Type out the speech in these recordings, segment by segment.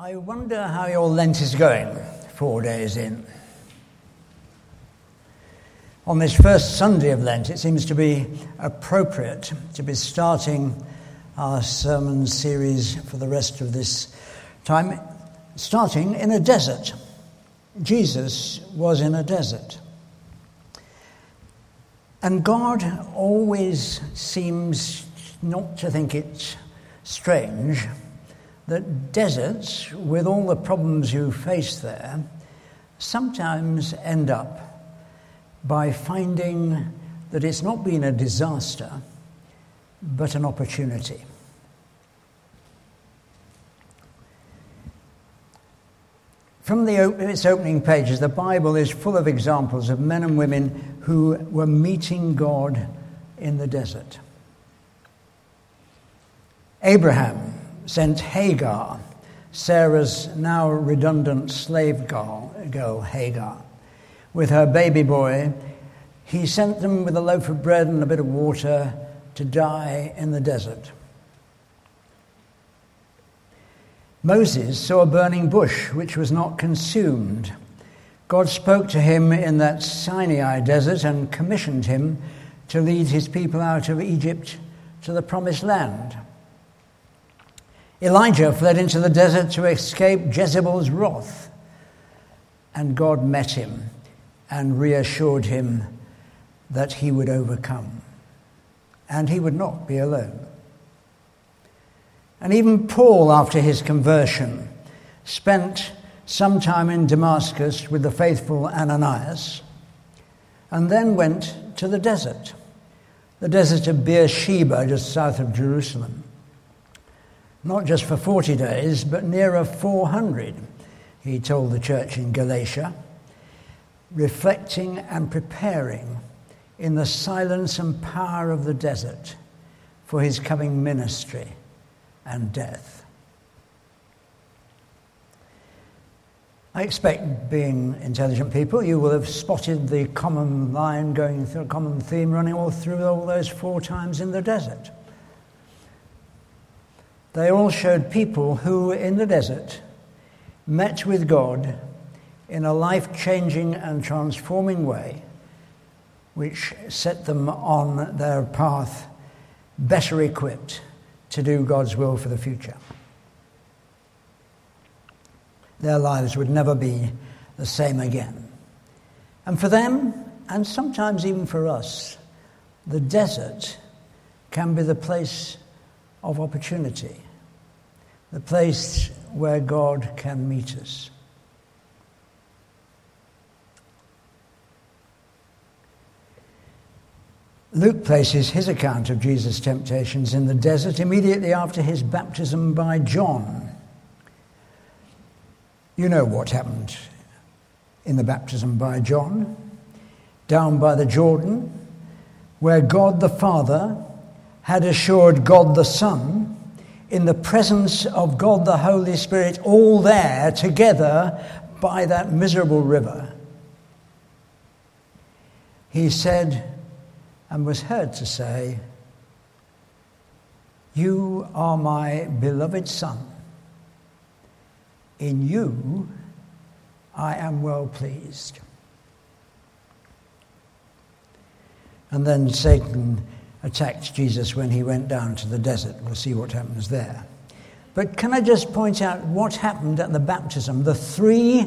I wonder how your Lent is going, 4 days in. On this first Sunday of Lent, it seems to be appropriate to be starting our sermon series for the rest of this time, starting in a desert. Jesus was in a desert. And God always seems not to think it strange that deserts, with all the problems you face there, sometimes end up by finding that it's not been a disaster, but an opportunity. From its opening pages, the Bible is full of examples of men and women who were meeting God in the desert. Abraham sent Hagar, Sarah's now redundant slave girl Hagar, with her baby boy. He sent them with a loaf of bread and a bit of water to die in the desert. Moses saw a burning bush which was not consumed. God spoke to him in that Sinai desert and commissioned him to lead his people out of Egypt to the promised land. Elijah fled into the desert to escape Jezebel's wrath, and God met him and reassured him that he would overcome, and he would not be alone. And even Paul, after his conversion, spent some time in Damascus with the faithful Ananias, and then went to the desert of Beersheba, just south of Jerusalem. Not just for 40 days, but nearer 400, he told the church in Galatia, reflecting and preparing in the silence and power of the desert for his coming ministry and death. I expect, being intelligent people, you will have spotted the common line going through, a common theme running all through all those four times in the desert. They all showed people who, in the desert, met with God in a life-changing and transforming way, which set them on their path better equipped to do God's will for the future. Their lives would never be the same again. And for them, and sometimes even for us, the desert can be the place of opportunity, the place where God can meet us. Luke places his account of Jesus' temptations in the desert immediately after his baptism by John. You know what happened in the baptism by John, down by the Jordan, where God the Father had assured God the Son, in the presence of God the Holy Spirit, all there together by that miserable river. He said, and was heard to say, "You are my beloved Son. In you I am well pleased." And then Satan attacked Jesus when he went down to the desert. We'll see what happens there. But can I just point out what happened at the baptism? The three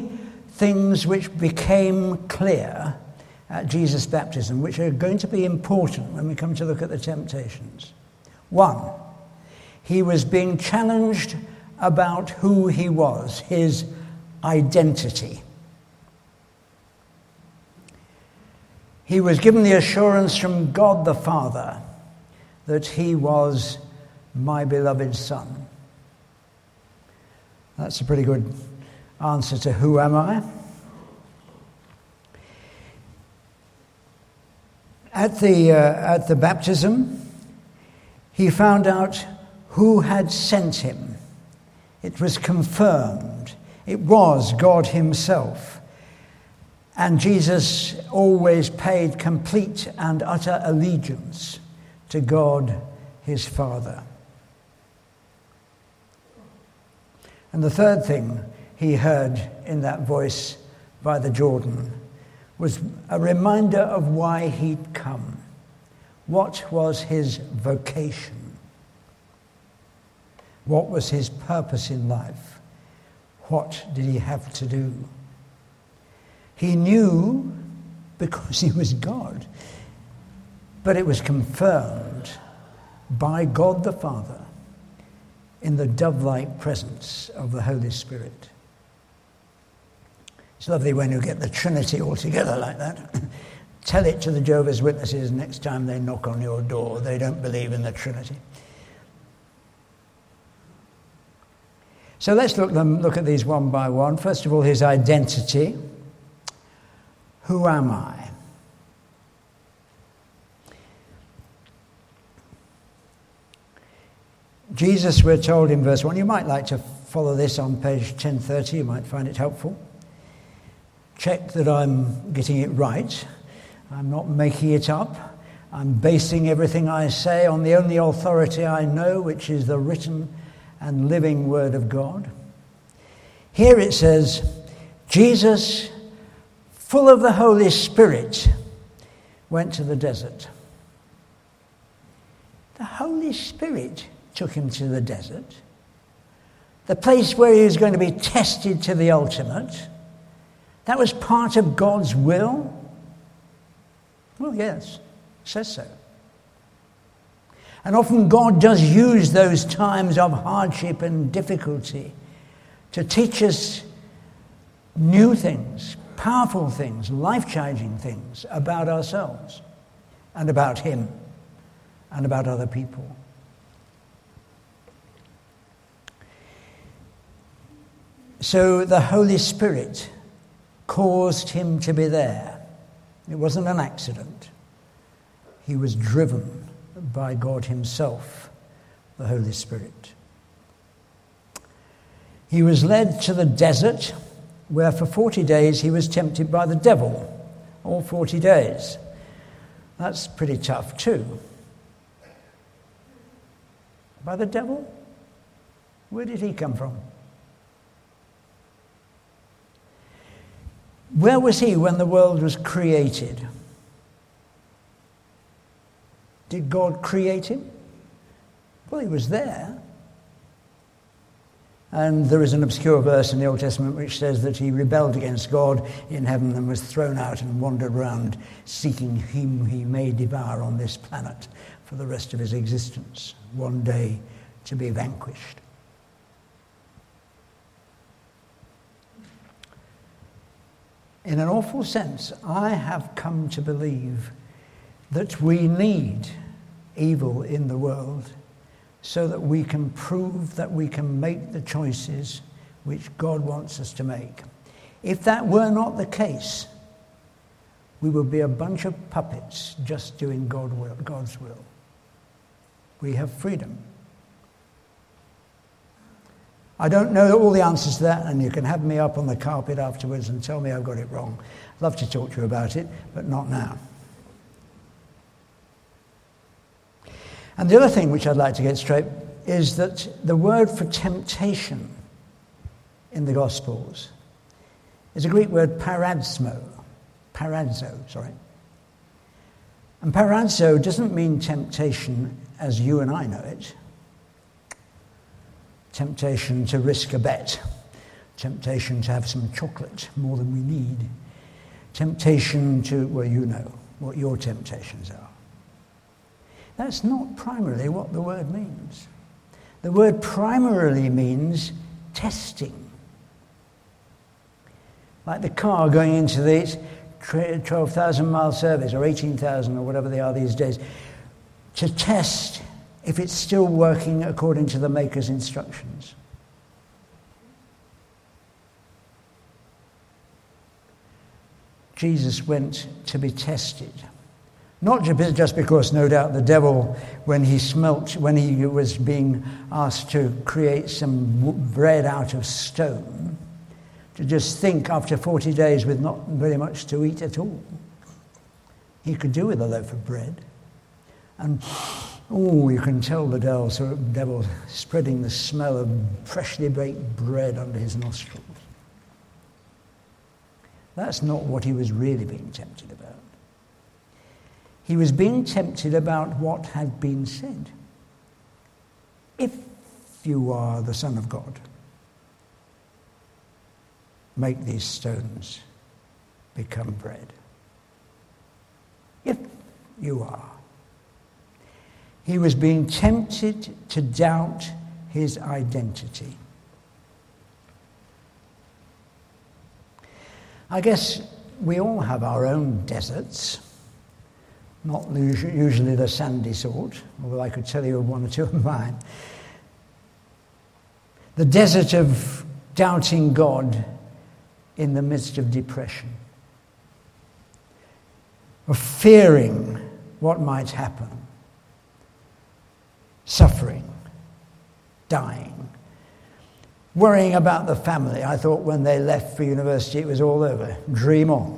things which became clear at Jesus' baptism, which are going to be important when we come to look at the temptations. One, he was being challenged about who he was, his identity. He was given the assurance from God the Father that he was my beloved Son. That's a pretty good answer to who am I. At the baptism, he found out who had sent him. It was confirmed. It was God himself. And Jesus always paid complete and utter allegiance to God, his Father. And the third thing he heard in that voice by the Jordan was a reminder of why he'd come. What was his vocation? What was his purpose in life? What did he have to do? He knew because he was God, but it was confirmed by God the Father in the dove-like presence of the Holy Spirit. It's lovely when you get the Trinity all together like that. Tell it to the Jehovah's Witnesses next time they knock on your door. They don't believe in the Trinity. So let's look at these one by one. First of all, his identity. Who am I? Jesus, we're told in verse 1, you might like to follow this on page 1030, you might find it helpful. Check that I'm getting it right. I'm not making it up. I'm basing everything I say on the only authority I know, which is the written and living Word of God. Here it says, Jesus, full of the Holy Spirit, went to the desert. The Holy Spirit took him to the desert, the place where he was going to be tested to the ultimate. That was part of God's will? Well, yes, it says so. And often God does use those times of hardship and difficulty to teach us new things, powerful things, life-changing things about ourselves and about him and about other people. So the Holy Spirit caused him to be there. It wasn't an accident. He was driven by God himself, the Holy Spirit. He was led to the desert where for 40 days he was tempted by the devil, all 40 days. That's pretty tough too. By the devil? Where did he come from? Where was he when the world was created? Did God create him? Well, he was there. And there is an obscure verse in the Old Testament which says that he rebelled against God in heaven and was thrown out and wandered around seeking him he may devour on this planet for the rest of his existence, one day to be vanquished. In an awful sense, I have come to believe that we need evil in the world so that we can prove that we can make the choices which God wants us to make. If that were not the case, we would be a bunch of puppets just doing God's will. We have freedom. I don't know all the answers to that, and you can have me up on the carpet afterwards and tell me I've got it wrong. I'd love to talk to you about it, but not now. And the other thing which I'd like to get straight is that the word for temptation in the Gospels is a Greek word paradiso. And paradiso doesn't mean temptation as you and I know it. Temptation to risk a bet, temptation to have some chocolate more than we need, temptation to, well, you know what your temptations are. That's not primarily what the word means. The word primarily means testing. Like the car going into the 12,000-mile service or 18,000 or whatever they are these days, to test if it's still working according to the maker's instructions. Jesus went to be tested. Not just because, no doubt, the devil, when he was being asked to create some bread out of stone, to just think after 40 days with not very much to eat at all, he could do with a loaf of bread. And Oh, you can tell the devil spreading the smell of freshly baked bread under his nostrils. That's not what he was really being tempted about. He was being tempted about what had been said. If you are the Son of God, make these stones become bread. If you are. He was being tempted to doubt his identity. I guess we all have our own deserts, not usually the sandy sort, although I could tell you of one or two of mine. The desert of doubting God in the midst of depression, of fearing what might happen. Suffering, dying, worrying about the family. I thought when they left for university it was all over. Dream on.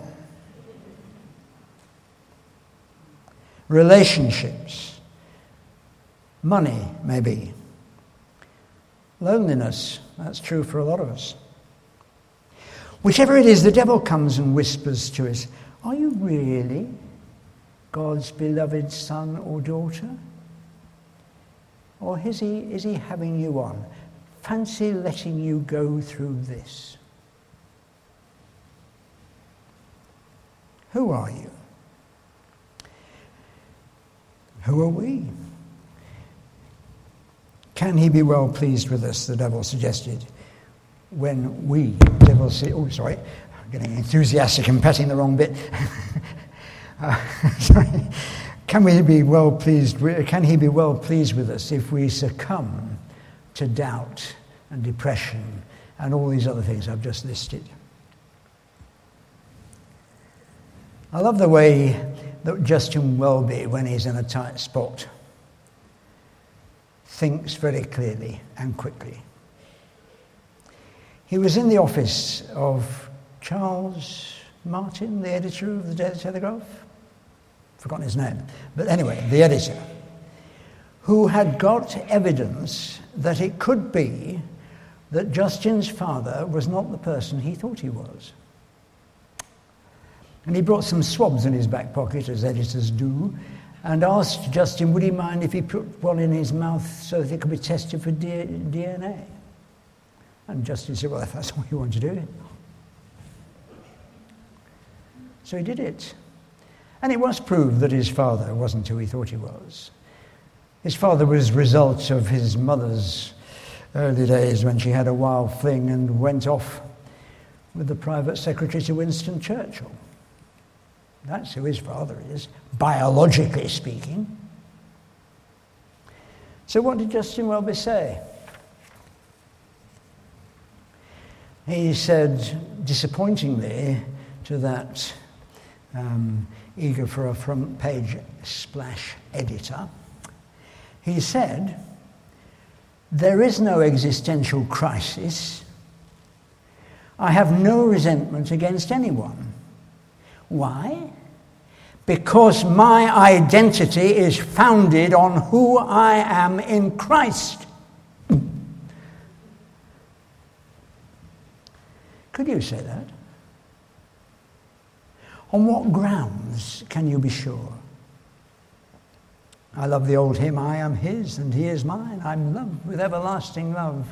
Relationships, money maybe, loneliness, that's true for a lot of us. Whichever it is, the devil comes and whispers to us, are you really God's beloved son or daughter? Or is he having you on? Fancy letting you go through this. Who are you? Who are we? Can he be well pleased with us, the devil suggested, when we, I'm getting enthusiastic and patting the wrong bit. Can he be well pleased with us if we succumb to doubt and depression and all these other things I've just listed? I love the way that Justin Welby, when he's in a tight spot, thinks very clearly and quickly. He was in the office of Charles Martin, the editor of the Daily Telegraph. Forgotten his name, but anyway, the editor, who had got evidence that it could be that Justin's father was not the person he thought he was. And he brought some swabs in his back pocket, as editors do, and asked Justin, would he mind if he put one in his mouth so that it could be tested for DNA? And Justin said, well, if that's all you want to do. So he did it. And it was proved that his father wasn't who he thought he was. His father was the result of his mother's early days when she had a wild fling and went off with the private secretary to Winston Churchill. That's who his father is, biologically speaking. So what did Justin Welby say? He said, disappointingly, to that eager for a front page splash editor, he said, there is no existential crisis. I have no resentment against anyone. Why? Because my identity is founded on who I am in Christ. Could you say that? On what grounds can you be sure? I love the old hymn, I am his and he is mine. I'm loved with everlasting love.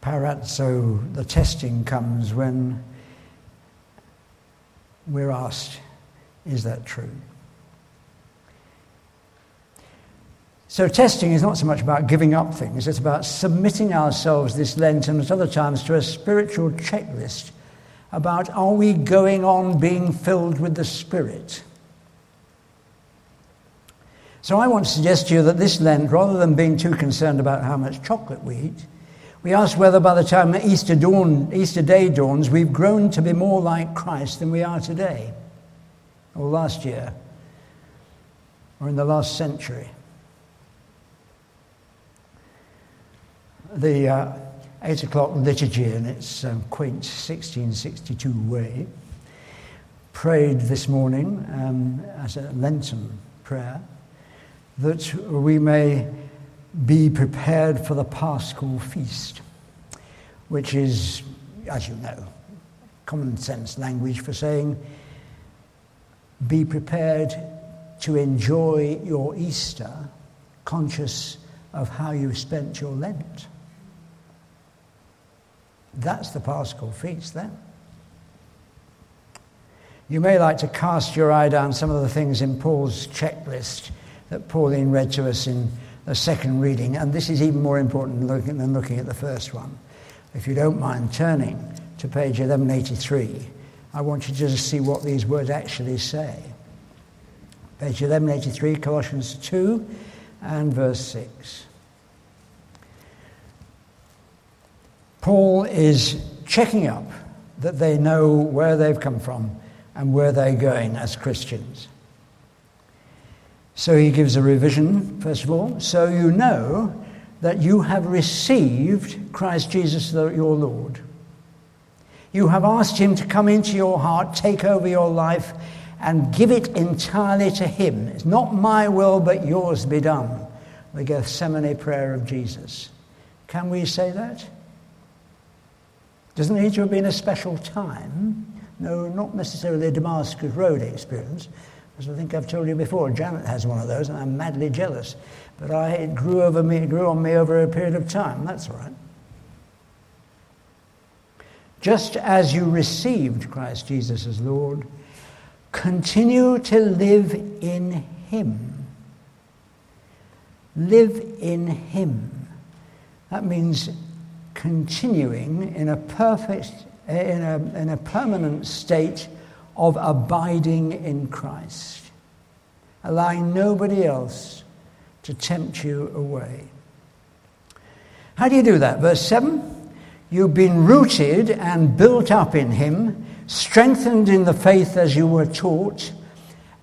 Parazzo, the testing comes when we're asked, is that true? So testing is not so much about giving up things, it's about submitting ourselves this Lent and at other times to a spiritual checklist about, are we going on being filled with the Spirit? So I want to suggest to you that this Lent, rather than being too concerned about how much chocolate we eat, we ask whether by the time Easter Day dawns, we've grown to be more like Christ than we are today, or last year, or in the last century. The 8 o'clock liturgy in its quaint 1662 way, prayed this morning as a Lenten prayer, that we may be prepared for the Paschal feast, which is, as you know, common sense language for saying, be prepared to enjoy your Easter, conscious of how you spent your Lent. That's the Paschal feast then. You may like to cast your eye down some of the things in Paul's checklist that Pauline read to us in the second reading, and this is even more important than looking at the first one. If you don't mind turning to page 1183, I want you to just see what these words actually say. Page 1183, Colossians 2 and verse 6. Paul is checking up that they know where they've come from and where they're going as Christians. So he gives a revision, first of all. So you know that you have received Christ Jesus your Lord. You have asked him to come into your heart, take over your life, and give it entirely to him. It's not my will, but yours be done. The Gethsemane prayer of Jesus. Can we say that? Doesn't need to have been a special time. No, not necessarily a Damascus Road experience. As I think I've told you before, Janet has one of those, and I'm madly jealous. But it grew on me over a period of time. That's all right. Just as you received Christ Jesus as Lord, continue to live in him. Live in him. That means continuing in a perfect, in a permanent state of abiding in Christ, allowing nobody else to tempt you away. How do you do that? Verse 7, you've been rooted and built up in him, strengthened in the faith as you were taught,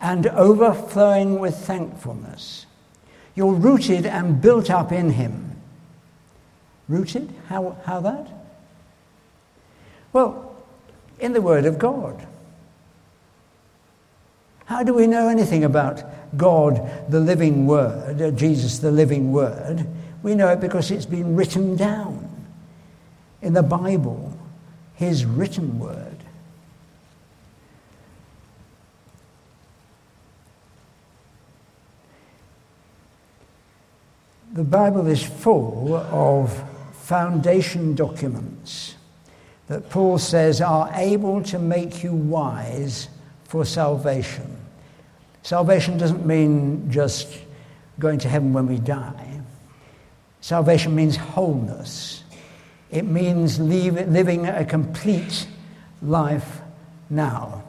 and overflowing with thankfulness. You're rooted and built up in him. Rooted? How that? Well, in the Word of God. How do we know anything about God, the living Word, Jesus, the living Word? We know it because it's been written down in the Bible, his written Word. The Bible is full of foundation documents that Paul says are able to make you wise for salvation. Salvation doesn't mean just going to heaven when we die. Salvation means wholeness. It means living a complete life now.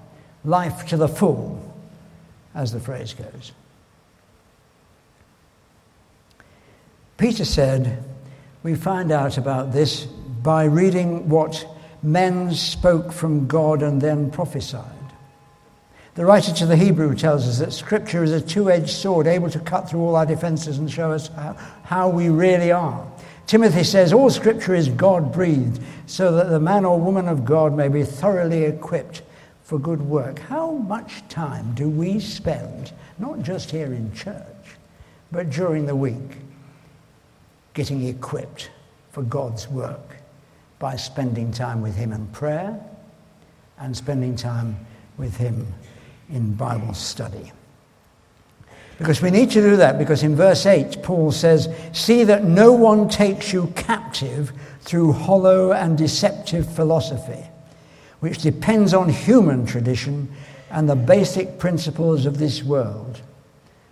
Life to the full, as the phrase goes. Peter said, we find out about this by reading what men spoke from God and then prophesied. The writer to the Hebrew tells us that Scripture is a two-edged sword, able to cut through all our defenses and show us how we really are. Timothy says all Scripture is God-breathed, so that the man or woman of God may be thoroughly equipped for good work. How much time do we spend, not just here in church, but during the week, getting equipped for God's work by spending time with him in prayer and spending time with him in Bible study? Because we need to do that, because in verse 8 Paul says, see that no one takes you captive through hollow and deceptive philosophy, which depends on human tradition and the basic principles of this world.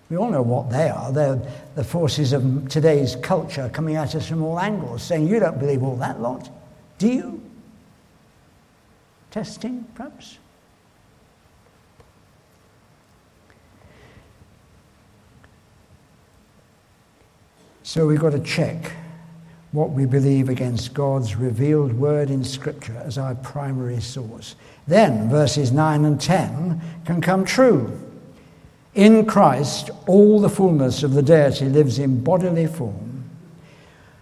We all know what they are. They're the forces of today's culture coming at us from all angles, saying, you don't believe all that lot, do you? Testing, perhaps? So we've got to check what we believe against God's revealed word in Scripture as our primary source. Then verses 9 and 10 can come true. In Christ, all the fullness of the deity lives in bodily form,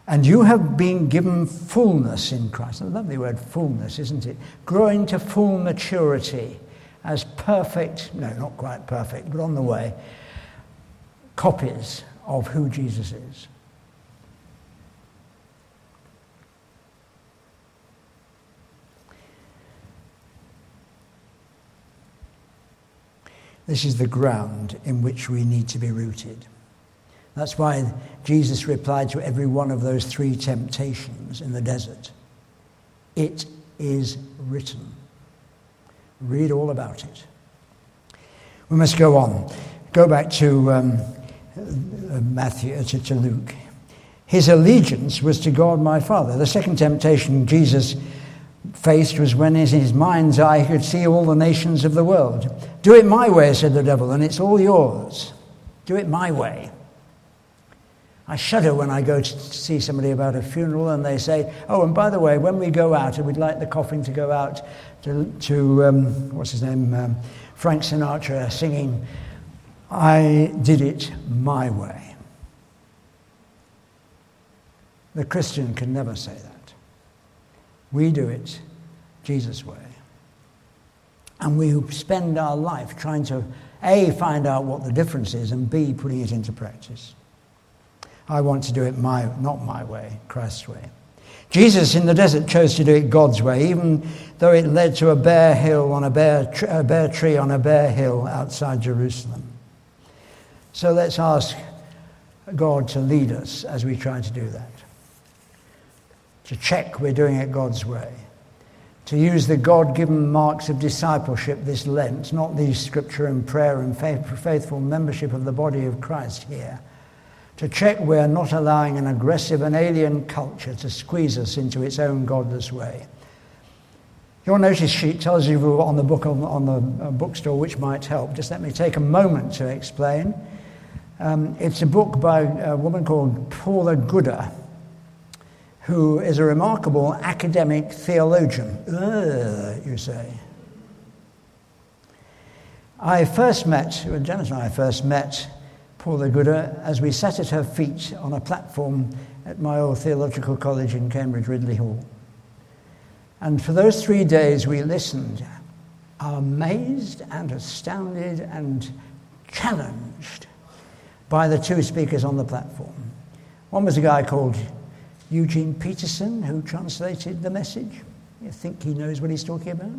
and you have been given fullness in Christ. A lovely word, fullness, isn't it? Growing to full maturity as perfect, no, not quite perfect, but on the way, copies of who Jesus is. This is the ground in which we need to be rooted. That's why Jesus replied to every one of those three temptations in the desert. It is written. Read all about it. We must go on. Go back to Matthew, to Luke. His allegiance was to God my Father. The second temptation Jesus faced was when in his mind's eye he could see all the nations of the world. Do it my way, said the devil, and it's all yours. Do it my way. I shudder when I go to see somebody about a funeral and they say, oh, and by the way, when we go out, and we'd like the coffin to go out to what's his name, Frank Sinatra singing, I did it my way. The Christian can never say that. We do it Jesus' way. And we spend our life trying to, A, find out what the difference is, and B, putting it into practice. I want to do it not my way, Christ's way. Jesus in the desert chose to do it God's way, even though it led to a bare tree on a bare hill outside Jerusalem. So let's ask God to lead us as we try to do that. To check we're doing it God's way. To use the God-given marks of discipleship this Lent, not the scripture and prayer and faithful membership of the body of Christ here. To check we're not allowing an aggressive and alien culture to squeeze us into its own godless way. Your notice sheet tells you on the book on the bookstore which might help. Just let me take a moment to explain. It's a book by a woman called Paula Gooder, who is a remarkable academic theologian. You say. Janet and I first met Paula Gooder as we sat at her feet on a platform at my old theological college in Cambridge, Ridley Hall. And for those 3 days we listened, amazed and astounded and challenged by the two speakers on the platform. One was a guy called Eugene Peterson, who translated the message. You think he knows what he's talking about?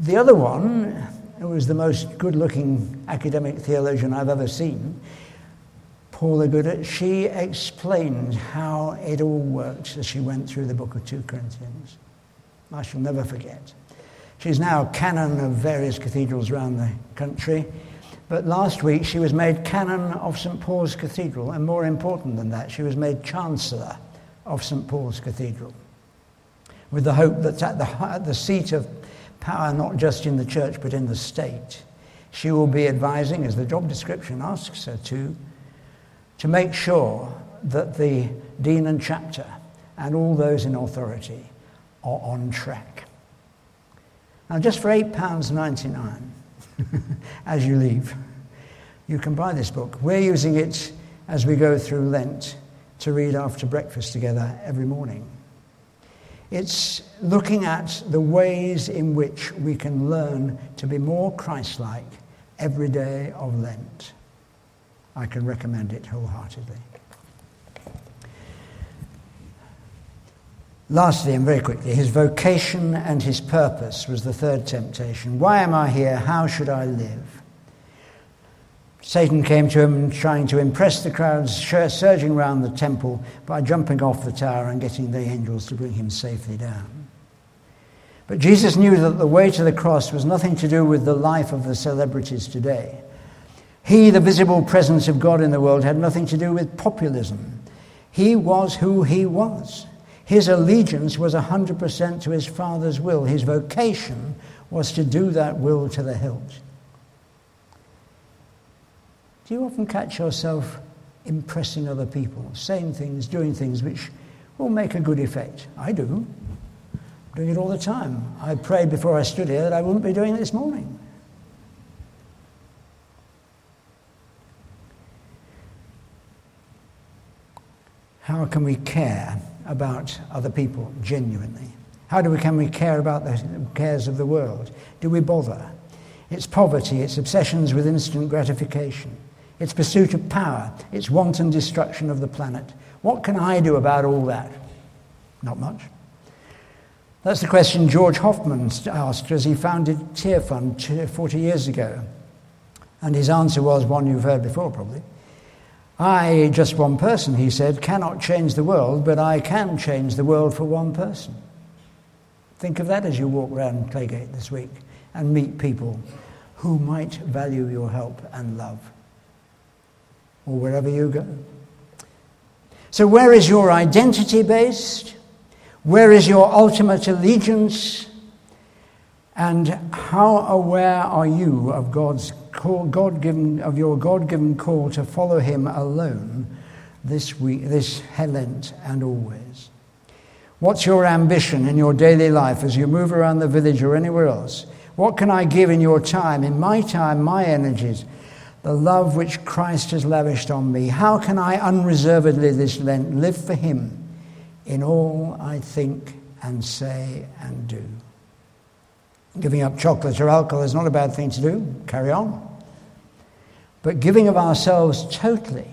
The other one, who was the most good-looking academic theologian I've ever seen, Paula Gooder, she explained how it all works as she went through the book of 2 Corinthians. I shall never forget. She's now canon of various cathedrals around the country, but last week she was made canon of St. Paul's Cathedral, and more important than that, she was made chancellor of St. Paul's Cathedral, with the hope that at the seat of power, not just in the church but in the state, she will be advising, as the job description asks her to make sure that the dean and chapter and all those in authority are on track. Now, just for £8.99 as you leave, you can buy this book. We're using it as we go through Lent to read after breakfast together every morning. It's looking at the ways in which we can learn to be more Christ-like every day of Lent. I can recommend it wholeheartedly. Lastly, and very quickly, his vocation and his purpose was the third temptation. Why am I here? How should I live? Satan came to him trying to impress the crowds surging round the temple by jumping off the tower and getting the angels to bring him safely down. But Jesus knew that the way to the cross was nothing to do with the life of the celebrities today. He, the visible presence of God in the world, had nothing to do with populism. He was who he was. His allegiance was 100% to his Father's will. His vocation was to do that will to the hilt. Do you often catch yourself impressing other people, saying things, doing things which will make a good effect? I do. I'm doing it all the time. I prayed before I stood here that I wouldn't be doing it this morning. How can we care about other people genuinely? Can we care about the cares of the world? Do we bother? It's poverty, it's obsessions with instant gratification. its pursuit of power, its wanton destruction of the planet. What can I do about all that? Not much. That's the question George Hoffman asked as he founded Tearfund 40 years ago. And his answer was one you've heard before, probably. I, just one person, he said, cannot change the world, but I can change the world for one person. Think of that as you walk around Claygate this week and meet people who might value your help and love, or wherever you go. So where is your identity based? Where is your ultimate allegiance? And how aware are you of your God-given call to follow Him alone this week, this Lent, and always? What's your ambition in your daily life as you move around the village or anywhere else? What can I give in your time, in my time, my energies, the love which Christ has lavished on me? How can I unreservedly this Lent live for Him in all I think and say and do? Giving up chocolate or alcohol is not a bad thing to do. Carry on. But giving of ourselves totally,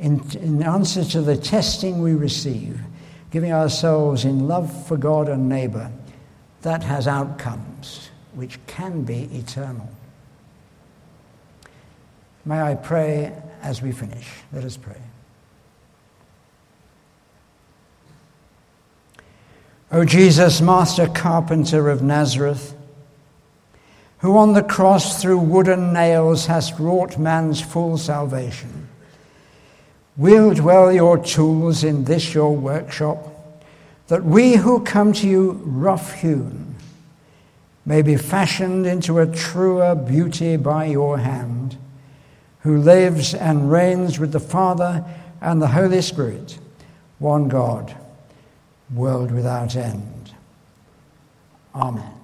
in answer to the testing we receive, giving ourselves in love for God and neighbour, that has outcomes which can be eternal. May I pray as we finish? Let us pray. O Jesus, Master Carpenter of Nazareth, who on the cross through wooden nails hast wrought man's full salvation, wield well your tools in this your workshop, that we who come to you rough-hewn may be fashioned into a truer beauty by your hand, who lives and reigns with the Father and the Holy Spirit, one God, world without end. Amen.